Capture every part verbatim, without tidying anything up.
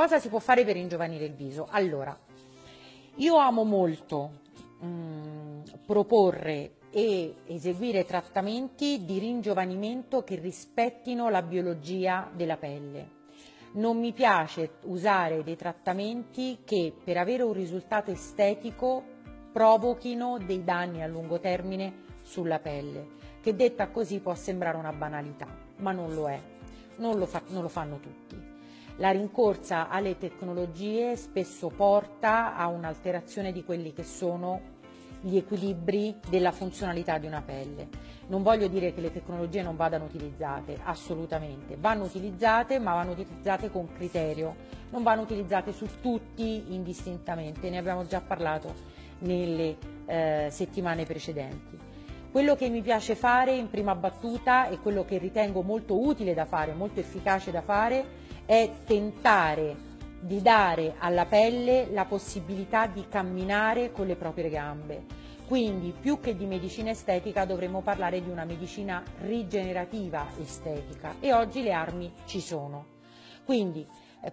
Cosa si può fare per ringiovanire il viso? Allora, io amo molto mh, proporre e eseguire trattamenti di ringiovanimento che rispettino la biologia della pelle. Non mi piace usare dei trattamenti che per avere un risultato estetico provochino dei danni a lungo termine sulla pelle, che detta così può sembrare una banalità, ma non lo è, non lo, fa, non lo fanno tutti. La rincorsa alle tecnologie spesso porta a un'alterazione di quelli che sono gli equilibri della funzionalità di una pelle. Non voglio dire che le tecnologie non vadano utilizzate, assolutamente, vanno utilizzate, ma vanno utilizzate con criterio, non vanno utilizzate su tutti indistintamente, ne abbiamo già parlato nelle eh, settimane precedenti. Quello che mi piace fare in prima battuta e quello che ritengo molto utile da fare, molto efficace da fare, è tentare di dare alla pelle la possibilità di camminare con le proprie gambe. Quindi, più che di medicina estetica, dovremmo parlare di una medicina rigenerativa estetica, e oggi le armi ci sono. Quindi,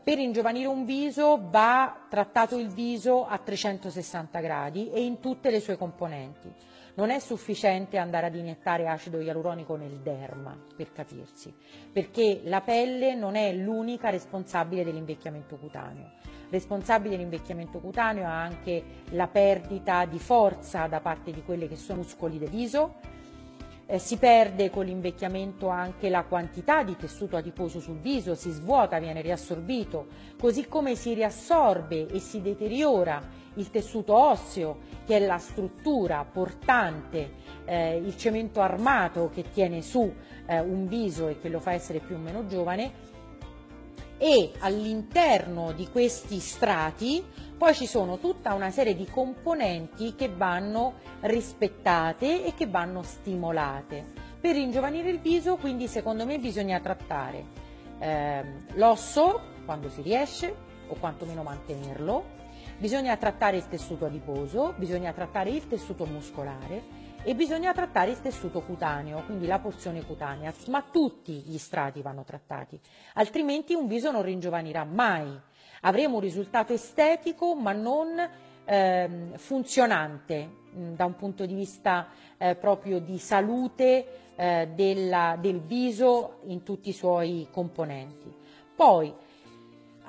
per ringiovanire un viso va trattato il viso a trecentosessanta gradi e in tutte le sue componenti. Non è sufficiente andare ad iniettare acido ialuronico nel derma, per capirsi, perché la pelle non è l'unica responsabile dell'invecchiamento cutaneo. Responsabile dell'invecchiamento cutaneo è anche la perdita di forza da parte di quelli che sono i muscoli del viso. Eh, si perde con l'invecchiamento anche la quantità di tessuto adiposo sul viso, si svuota, viene riassorbito, così come si riassorbe e si deteriora il tessuto osseo, che è la struttura portante, eh, il cemento armato che tiene su eh, un viso e che lo fa essere più o meno giovane. E all'interno di questi strati poi ci sono tutta una serie di componenti che vanno rispettate e che vanno stimolate. Per ringiovanire il viso, quindi, secondo me bisogna trattare eh, l'osso, quando si riesce, o quantomeno mantenerlo, bisogna trattare il tessuto adiposo, bisogna trattare il tessuto muscolare e bisogna trattare il tessuto cutaneo, quindi la porzione cutanea, ma tutti gli strati vanno trattati, altrimenti un viso non ringiovanirà mai. Avremo un risultato estetico ma non eh, funzionante mh, da un punto di vista eh, proprio di salute eh, della, del viso in tutti i suoi componenti. Poi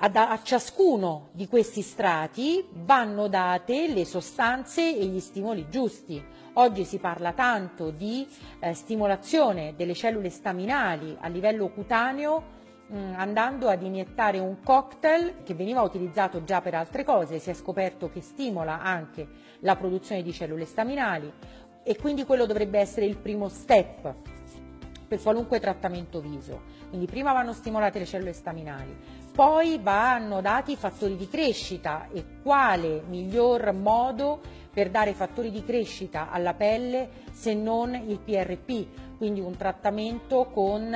ad, a ciascuno di questi strati vanno date le sostanze e gli stimoli giusti. Oggi si parla tanto di eh, stimolazione delle cellule staminali a livello cutaneo, andando ad iniettare un cocktail che veniva utilizzato già per altre cose. Si è scoperto che stimola anche la produzione di cellule staminali e quindi quello dovrebbe essere il primo step per qualunque trattamento viso. Quindi prima vanno stimolate le cellule staminali, poi vanno dati i fattori di crescita, e quale miglior modo per dare fattori di crescita alla pelle se non il P R P, quindi un trattamento con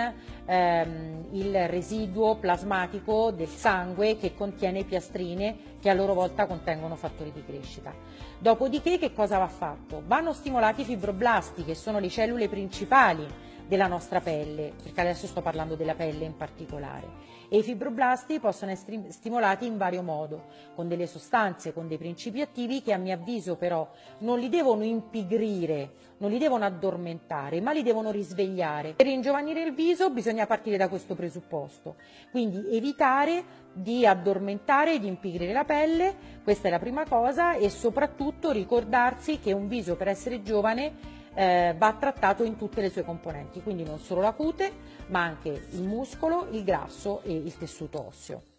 ehm, il residuo plasmatico del sangue che contiene piastrine che a loro volta contengono fattori di crescita. Dopodiché che cosa va fatto? Vanno stimolati i fibroblasti, che sono le cellule principali della nostra pelle, perché adesso sto parlando della pelle in particolare, e i fibroblasti possono essere stimolati in vario modo, con delle sostanze, con dei principi attivi che, a mio avviso, però non li devono impigrire, non li devono addormentare, ma li devono risvegliare. Per ringiovanire il viso bisogna partire da questo presupposto, quindi evitare di addormentare e di impigrire la pelle, questa è la prima cosa, e soprattutto ricordarsi che un viso, per essere giovane, Eh, va trattato in tutte le sue componenti, quindi non solo la cute, ma anche il muscolo, il grasso e il tessuto osseo.